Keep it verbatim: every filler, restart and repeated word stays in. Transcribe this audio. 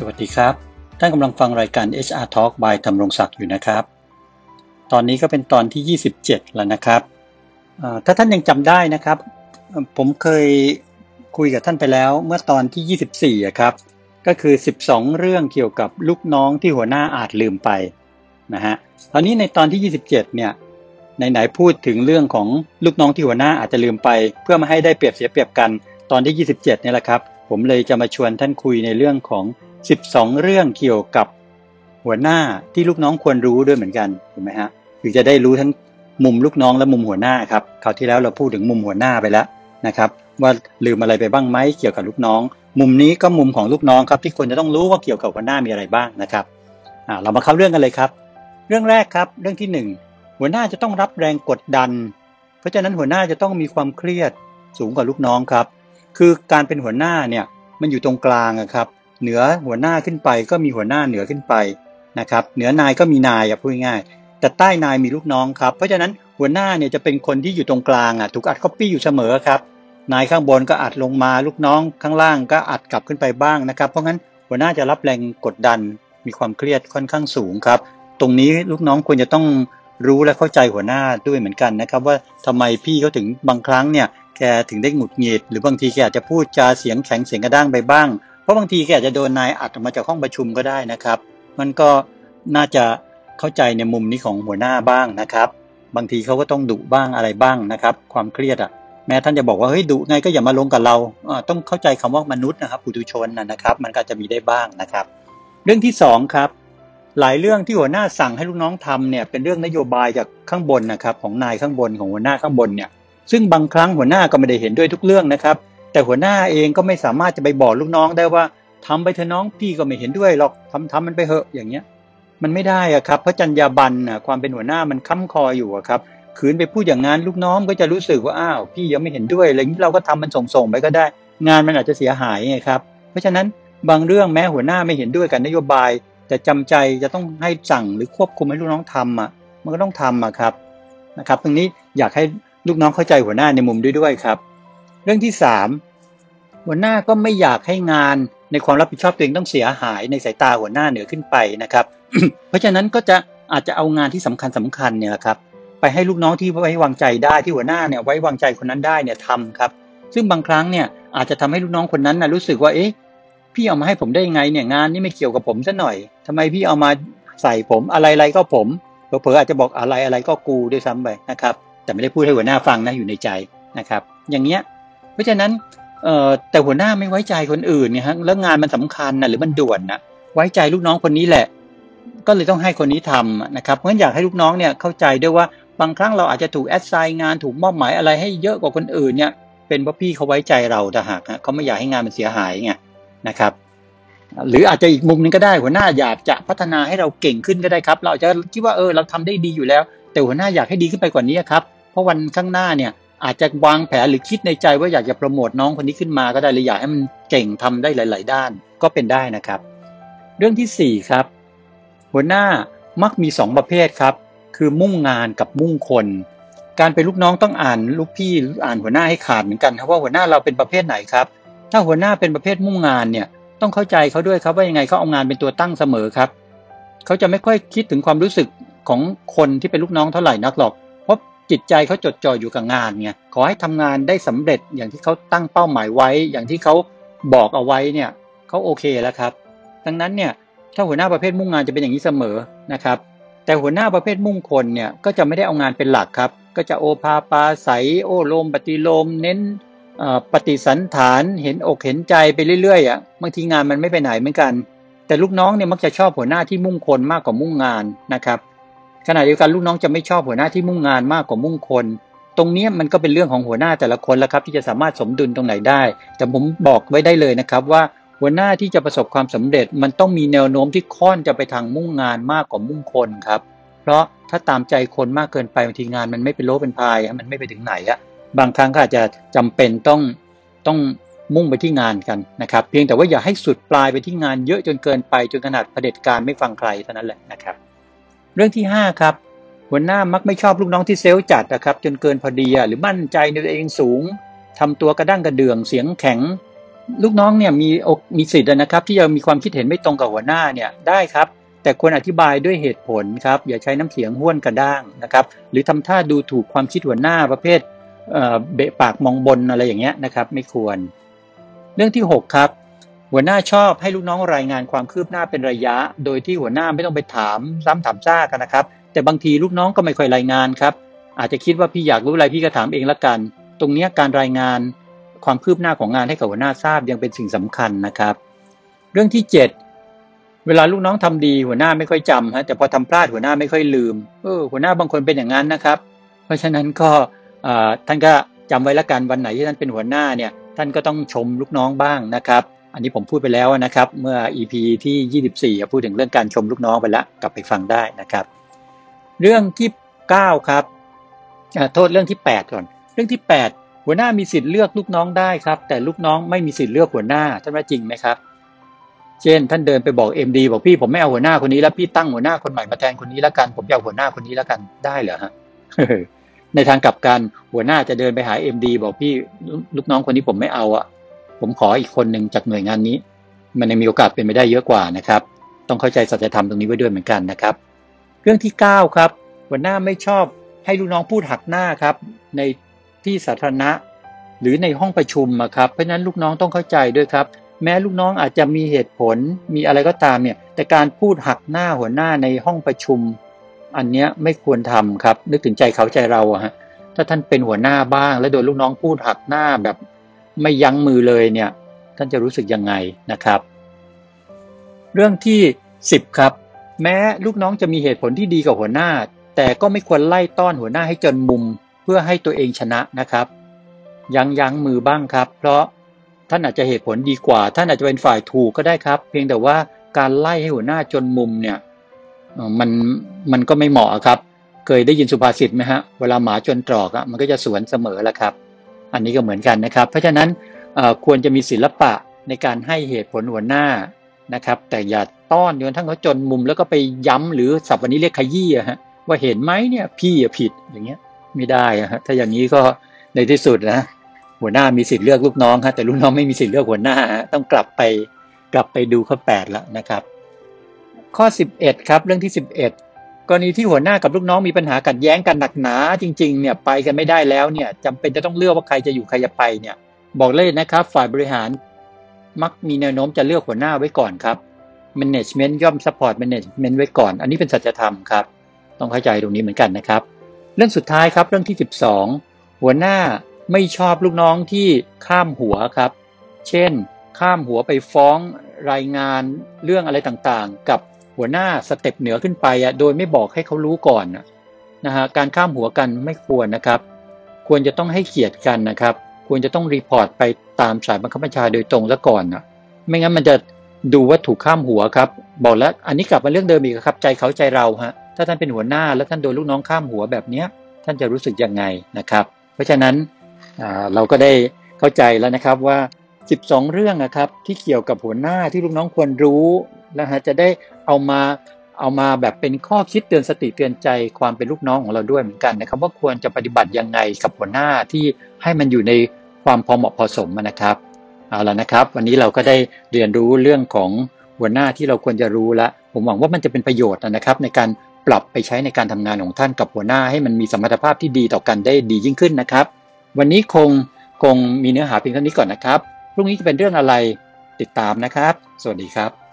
สวัสดีครับท่านกำลังฟังรายการ เอช อาร์ Talk by ธำรงศักดิ์อยู่นะครับตอนนี้ก็เป็นตอนที่ยี่สิบเจ็ดแล้วนะครับถ้าท่านยังจำได้นะครับผมเคยคุยกับท่านไปแล้วเมื่อตอนที่ยี่สิบสี่ครับก็คือสิบสองเรื่องเกี่ยวกับลูกน้องที่หัวหน้าอาจลืมไปนะฮะตอนนี้ในตอนที่ยี่สิบเจ็ดเนี่ยไหนๆพูดถึงเรื่องของลูกน้องที่หัวหน้าอาจจะลืมไปเพื่อไม่ให้ได้เปรียบเสียเปรียบกันตอนที่ยี่สิบเจ็ดเนี่ยแหละครับผมเลยจะมาชวนท่านคุยในเรื่องของสิบสองเรื่องเกี่ยวกับหัวหน้าที่ลูกน้องควรรู้ด้วยเหมือนกันถูกไหมฮะคือจะได้รู้ทั้งมุมลูกน้องและมุมหัวหน้าครับคราวที่แล้วเราพูดถึงมุมหัวหน้าไปแล้วนะครับว่าลืมอะไรไปบ้างไหมเกี่ยวกับลูกน้องมุมนี้ก็มุมของลูกน้องครับที่ควรจะต้องรู้ว่าเกี่ยวกับหัวหน้ามีอะไรบ้างนะครับอ่าเรามาเข้าเรื่องกันเลยครับเรื่องแรกครับเรื่องที่หนึ่งหัวหน้าจะต้องรับแรงกดดันเพราะฉะนั้นหัวหน้าจะต้องมีความเครียดสูงกว่าลูกน้องครับคือการเป็นหัวหน้าเนี่ยมันอยู่ตรงกลางครับเหนือหัวหน้าขึ้นไปก็มีหัวหน้าเหนือขึ้นไปนะครับเหนือนายก็มีนายอ่ะพูดง่ายแต่ใต้นายมีลูกน้องครับเพราะฉะนั้นหัวหน้าเนี่ยจะเป็นคนที่อยู่ตรงกลางอ่ะถูกอัดก๊อปปี้อยู่เสมอครับนายข้างบนก็อัดลงมาลูกน้องข้างล่างก็อัดกลับขึ้นไปบ้างนะครับเพราะงั้นหัวหน้าจะรับแรงกดดันมีความเครียดค่อนข้างสูงครับตรงนี้ลูกน้องควรจะต้องรู้และเข้าใจหัวหน้าด้วยเหมือนกันนะครับว่าทำไมพี่เขาถึงบางครั้งเนี่ยแกถึงได้หงุดหงิดหรือบางทีแกอาจจะพูดจาเสียงแข็งเสียงกระด้างไปบ้างเพราะบางทีแกอาจจะโดนนายอัดออกมาจากห้องประชุมก็ได้นะครับมันก็น่าจะเข้าใจในมุมนี้ของหัวหน้าบ้างนะครับบางทีเขาก็ต้องดุบ้างอะไรบ้างนะครับความเครียดอ่ะแม้ท่านจะบอกว่าเฮ้ยดุไงก็อย่ามาลงกับเราต้องเข้าใจคำว่ามนุษย์นะครับปุถุชนนะครับมันก็จะมีได้บ้างนะครับเรื่องที่สองครับหลายเรื่องที่หัวหน้าสั่งให้ลูกน้องทำเนี่ยเป็นเรื่องนโยบายจากข้างบนนะครับของนายข้างบนของหัวหน้าข้างบนเนี่ยซึ่งบางครั้งหัวหน้าก็ไม่ได้เห็นด้วยทุกเรื่องนะครับแต่หัวหน้าเองก็ไม่สามารถจะไปบอกลูกน้องได้ว่าทำไปเถอะน้องพี่ก็ไม่เห็นด้วยหรอกทำทำมันไปเถอะอย่างเงี้ยมันไม่ได้อะครับเพราะจรรยาบรรณความเป็นหัวหน้ามันค้ำคออยู่อะครับขืนไปพูดอย่างนั้นลูกน้องก็จะรู้สึกว่าอ้าวพี่ยังไม่เห็นด้วยอะไรอย่างนี้เราก็ทำมันส่งๆไปก็ได้งานมันอาจจะเสียหายไงครับเพราะฉะนั้นบางเรื่องแม้หัวหน้าไม่เห็นด้วยกับนโยบายแต่จำใจจะต้องให้สั่งหรือควบคุมให้ลูกน้องทำอ่ะมันก็ต้องทำอ่ะครับนะครับตรงนี้อยากให้ลูกน้องเข้าใจหัวหน้าในมุมด้วยด้วยครับเรื่องที่สามหัวหน้าก็ไม่อยากให้งานในความรับผิดชอบตัวเองต้องเสียหายในสายตาหัวหน้าเหนือขึ้นไปนะครับ เพราะฉะนั้นก็จะอาจจะเอางานที่สำคัญสำคัญเนี่ยแหละครับไปให้ลูกน้องที่ไว้วางใจได้ที่หัวหน้าเนี่ยไว้วางใจคนนั้นได้เนี่ยทำครับซึ่งบางครั้งเนี่ยอาจจะทำให้ลูกน้องคนนั้นนะรู้สึกว่าเอ๊ะพี่เอามาให้ผมได้ยังไงเนี่ยงานนี่ไม่เกี่ยวกับผมซะหน่อยทำไมพี่เอามาใส่ผมอะไรๆก็ผมเผลอๆอาจจะบอกอะไรๆก็กูด้วยซ้ำไปนะครับแต่ไม่ได้พูดให้หัวหน้าฟังนะอยู่ในใจนะครับอย่างเงี้ยเพราะฉะนั้นเอ่อแต่หัวหน้าไม่ไว้ใจคนอื่นเนี่ยฮะแล้วงานมันสำคัญนะหรือมันด่วนนะไว้ใจลูกน้องคนนี้แหละก็เลยต้องให้คนนี้ทำนะครับเพราะฉะนั้นอยากให้ลูกน้องเนี่ยเข้าใจด้วยว่าบางครั้งเราอาจจะถูกแอสไซน์งานถูกมอบหมายอะไรให้เยอะกว่าคนอื่นเนี่ยเป็นเพราะพี่เขาไว้ใจเราแต่หากนะเขาไม่อยากให้งานมันเสียหายไงนะครับหรืออาจจะอีกมุมนึงก็ได้หัวหน้าอยากจะพัฒนาให้เราเก่งขึ้นก็ได้ครับเราจะคิดว่าเออเราทำได้ดีอยู่แล้วแต่หัวหน้าอยากให้ดีขึ้นไปกว่านี้ครับเพราะวันข้างหน้าเนี่ยอาจจะวางแผนหรือคิดในใจว่าอยากจะโปรโมทน้องคนนี้ขึ้นมาก็ได้หรืออยากให้มันเก่งทำได้หลายๆด้านก็เป็นได้นะครับเรื่องที่สี่ครับหัวหน้ามักมีสองประเภทครับคือมุ่งงานกับมุ่งคนการเป็นลูกน้องต้องอ่านลูกพี่อ่านหัวหน้าให้ขาดเหมือนกันครับว่าหัวหน้าเราเป็นประเภทไหนครับถ้าหัวหน้าเป็นประเภทมุ่งงานเนี่ยต้องเข้าใจเขาด้วยครับว่ายังไงเขาเอางานเป็นตัวตั้งเสมอครับเขาจะไม่ค่อยคิดถึงความรู้สึกของคนที่เป็นลูกน้องเท่าไหร่นักหรอกเพราะจิตใจเขาจดจ่ออยู่กับงานไงขอให้ทำงานได้สำเร็จอย่างที่เขาตั้งเป้าหมายไว้อย่างที่เขาบอกเอาไว้เนี่ยเขาโอเคแล้วครับดังนั้นเนี่ยถ้าหัวหน้าประเภทมุ่งงานจะเป็นอย่างนี้เสมอนะครับแต่หัวหน้าประเภทมุ่งคนเนี่ยก็จะไม่ได้เอางานเป็นหลักครับก็จะโอภาปาศัยโอโลมปฏิโลมเน้นปฏิสันฐานเห็นอกเห็นใจไปเรื่อยๆอ่ะบางทีงานมันไม่ไปไหนเหมือนกันแต่ลูกน้องเนี่ยมักจะชอบหัวหน้าที่มุ่งคนมากกว่ามุ่งงานนะครับขณะเดียวกันลูกน้องจะไม่ชอบหัวหน้าที่มุ่งงานมากกว่ามุ่งคนตรงนี้มันก็เป็นเรื่องของหัวหน้าแต่ละคนแล้วครับที่จะสามารถสมดุลตรงไหนได้แต่ผมบอกไว้ได้เลยนะครับว่าหัวหน้าที่จะประสบความสำเร็จมันต้องมีแนวโน้มที่ค่อนจะไปทางมุ่งงานมากกว่ามุ่งคนครับเพราะถ้าตามใจคนมากเกินไปบางทีงานมันไม่เป็นโลเป็นพายมันไม่ไปถึงไหนอะบางครั้งก็อาจจะจำเป็นต้องต้องมุ่งไปที่งานกันนะครับเพียงแต่ว่าอย่าให้สุดปลายไปที่งานเยอะจนเกินไปจนขนาดเผด็จการไม่ฟังใครเท่านั้นแหละนะครับเรื่องที่ห้าครับหัวหน้ามักไม่ชอบลูกน้องที่เซลล์จัดนะครับจนเกินพอดีหรือมั่นใจในตัวเองสูงทำตัวกระด้างกระเดื่องเสียงแข็ง ลูกน้องเนี่ยมีมีสิทธิ์นะครับที่จะมีความคิดเห็นไม่ตรงกับหัวหน้าเนี่ยได้ครับแต่ควรอธิบายด้วยเหตุผลครับอย่าใช้น้ำเสียงห้วนกระด้างนะครับหรือทำท่าดูถูกความคิดหัวหน้าประเภทเบะปากมองบนอะไรอย่างเงี้ยนะครับไม่ควรเรื่องที่หกครับหัวหน้าชอบให้ลูกน้องรายงานความคืบหน้าเป็นระยะโดยที่หัวหน้าไม่ต้องไปถามซ้ำถามซากกันนะครับแต่บางทีลูกน้องก็ไม่ค่อยรายงานครับอาจจะคิดว่าพี่อยากรู้อะไรพี่ก็ถามเองละกันตรงนี้การรายงานความคืบหน้าของงานให้กับหัวหน้าทราบยังเป็นสิ่งสำคัญนะครับเรื่องที่เจ็ดเวลาลูกน้องทำดีหัวหน้าไม่ค่อยจำฮะแต่พอทำพลาดหัวหน้าไม่ค่อยลืมเออหัวหน้าบางคนเป็นอย่างนั้นนะครับเพราะฉะนั้นก็ท่านก็จำไว้ละกันวันไหนที่ท่านเป็นหัวหน้าเนี่ยท่านก็ต้องชมลูกน้องบ้างนะครับอันนี้ผมพูดไปแล้วนะครับเมื่อ อี พี ที่ยี่สิบสี่พูดถึงเรื่องการชมลูกน้องไปแล้วกลับไปฟังได้นะครับเรื่องที่เก้าครับโทษเรื่องที่แปดก่อนเรื่องที่แปดหัวหน้ามีสิทธิ์เลือกลูกน้องได้ครับแต่ลูกน้องไม่มีสิทธิ์เลือกหัวหน้าท่านว่าจริงไหมครับเช่นท่านเดินไปบอก เอ็ม ดี บอกพี่ผมไม่เอาหัวหน้าคนนี้แล้วพี่ตั้งหัวหน้าคนใหม่มาแทนคนนี้แล้วกันผมอยากหัวหน้าคนนี้แล้วกันได้เหรอฮะ ในทางกลับกันหัวหน้าจะเดินไปหา เอ็ม ดี บอกพี่ลูกน้องคนนี้ผมไม่เอาอ่ะผมขออีกคนหนึ่งจากหน่วยงานนี้มันยังมีโอกาสเป็นไปได้เยอะกว่านะครับต้องเข้าใจสัจธรรมตรงนี้ไว้ด้วยเหมือนกันนะครับเรื่องที่เก้าครับหัวหน้าไม่ชอบให้ลูกน้องพูดหักหน้าครับในที่สาธารณะหรือในห้องประชุมครับเพราะฉะนั้นลูกน้องต้องเข้าใจด้วยครับแม้ลูกน้องอาจจะมีเหตุผลมีอะไรก็ตามเนี่ยแต่การพูดหักหน้าหัวหน้าในห้องประชุมอันเนี้ยไม่ควรทำครับนึกถึงใจเขาใจเราฮะถ้าท่านเป็นหัวหน้าบ้างแล้วโดนลูกน้องพูดหักหน้าแบบไม่ยั้งมือเลยเนี่ยท่านจะรู้สึกยังไงนะครับเรื่องที่สิบครับแม้ลูกน้องจะมีเหตุผลที่ดีกับหัวหน้าแต่ก็ไม่ควรไล่ต้อนหัวหน้าให้จนมุมเพื่อให้ตัวเองชนะนะครับยั้งยั้งมือบ้างครับเพราะท่านอาจจะเหตุผลดีกว่าท่านอาจจะเป็นฝ่ายถูกก็ได้ครับเพียงแต่ว่าการไล่ให้หัวหน้าจนมุมเนี่ยมันมันก็ไม่เหมาะครับเคยได้ยินสุภาษิตไหมฮะเวลาหมาจนตรอกอ่ะมันก็จะสวนเสมอแหละครับอันนี้ก็เหมือนกันนะครับเพราะฉะนั้นควรจะมีศิลปะในการให้เหตุผลหัวหน้านะครับแต่อย่าต้อนจนทั้งเขาจนมุมแล้วก็ไปย้ำหรือสับวันนี้เรียกขยี้ฮะว่าเห็นไหมเนี่ยพี่ผิดอย่างเงี้ยไม่ได้ฮะถ้าอย่างนี้ก็ในที่สุดนะหัวหน้ามีสิทธิ์เลือกลูกน้องฮะแต่ลูกน้องไม่มีสิทธิ์เลือกหัวหน้าต้องกลับไปกลับไปดูข้อแปดละนะครับข้อสิบเอ็ดครับเรื่องที่สิบเอ็ดกรณีที่หัวหน้ากับลูกน้องมีปัญหาขัดแย้งกันหนักหนาจริงๆเนี่ยไปกันไม่ได้แล้วเนี่ยจำเป็นจะต้องเลือกว่าใครจะอยู่ใครจะไปเนี่ยบอกเลยนะครับฝ่ายบริหารมักมีแนวโน้มจะเลือกหัวหน้าไว้ก่อนครับ management ย่อม support management ไว้ก่อนอันนี้เป็นสัจธรรมครับต้องเข้าใจตรงนี้เหมือนกันนะครับเรื่องสุดท้ายครับเรื่องที่สิบสองหัวหน้าไม่ชอบลูกน้องที่ข้ามหัวครับเช่นข้ามหัวไปฟ้องรายงานเรื่องอะไรต่างๆกับหัวหน้าสเต็ปเหนือขึ้นไปอ่ะโดยไม่บอกให้เขารู้ก่อนนะฮะการข้ามหัวกันไม่ควรนะครับควรจะต้องให้เกียรติกันนะครับควรจะต้องรีพอร์ตไปตามสายบังคับบัญชาโดยตรงซะก่อนนะไม่งั้นมันจะดูว่าถูกข้ามหัวครับบอกแล้วอันนี้กลับมาเรื่องเดิมอีกครับใจเขาใจเราฮะถ้าท่านเป็นหัวหน้าแล้วท่านโดนลูกน้องข้ามหัวแบบเนี้ยท่านจะรู้สึกยังไงนะครับเพราะฉะนั้นเราก็ได้เข้าใจแล้วนะครับว่าสิบสองเรื่องนะครับที่เกี่ยวกับหัวหน้าที่ลูกน้องควรรู้นะฮะจะได้เอามาเอามาแบบเป็นข้อคิดเตือนสติเตือนใจความเป็นลูกน้องของเราด้วยเหมือนกันนะครับว่าควรจะปฏิบัติยังไงกับหัวหน้าที่ให้มันอยู่ในความพอเหมาะพอสมนะครับเอาล่ะนะครับวันนี้เราก็ได้เรียนรู้เรื่องของหัวหน้าที่เราควรจะรู้ละผมหวังว่ามันจะเป็นประโยชน์นะครับในการปรับไปใช้ในการทำงานของท่านกับหัวหน้าให้มันมีสมรรถภาพที่ดีต่อกันได้ดียิ่งขึ้นนะครับวันนี้คงคงมีเนื้อหาเพียงเท่านี้ก่อนนะครับพรุ่งนี้จะเป็นเรื่องอะไรติดตามนะครับสวัสดีครับ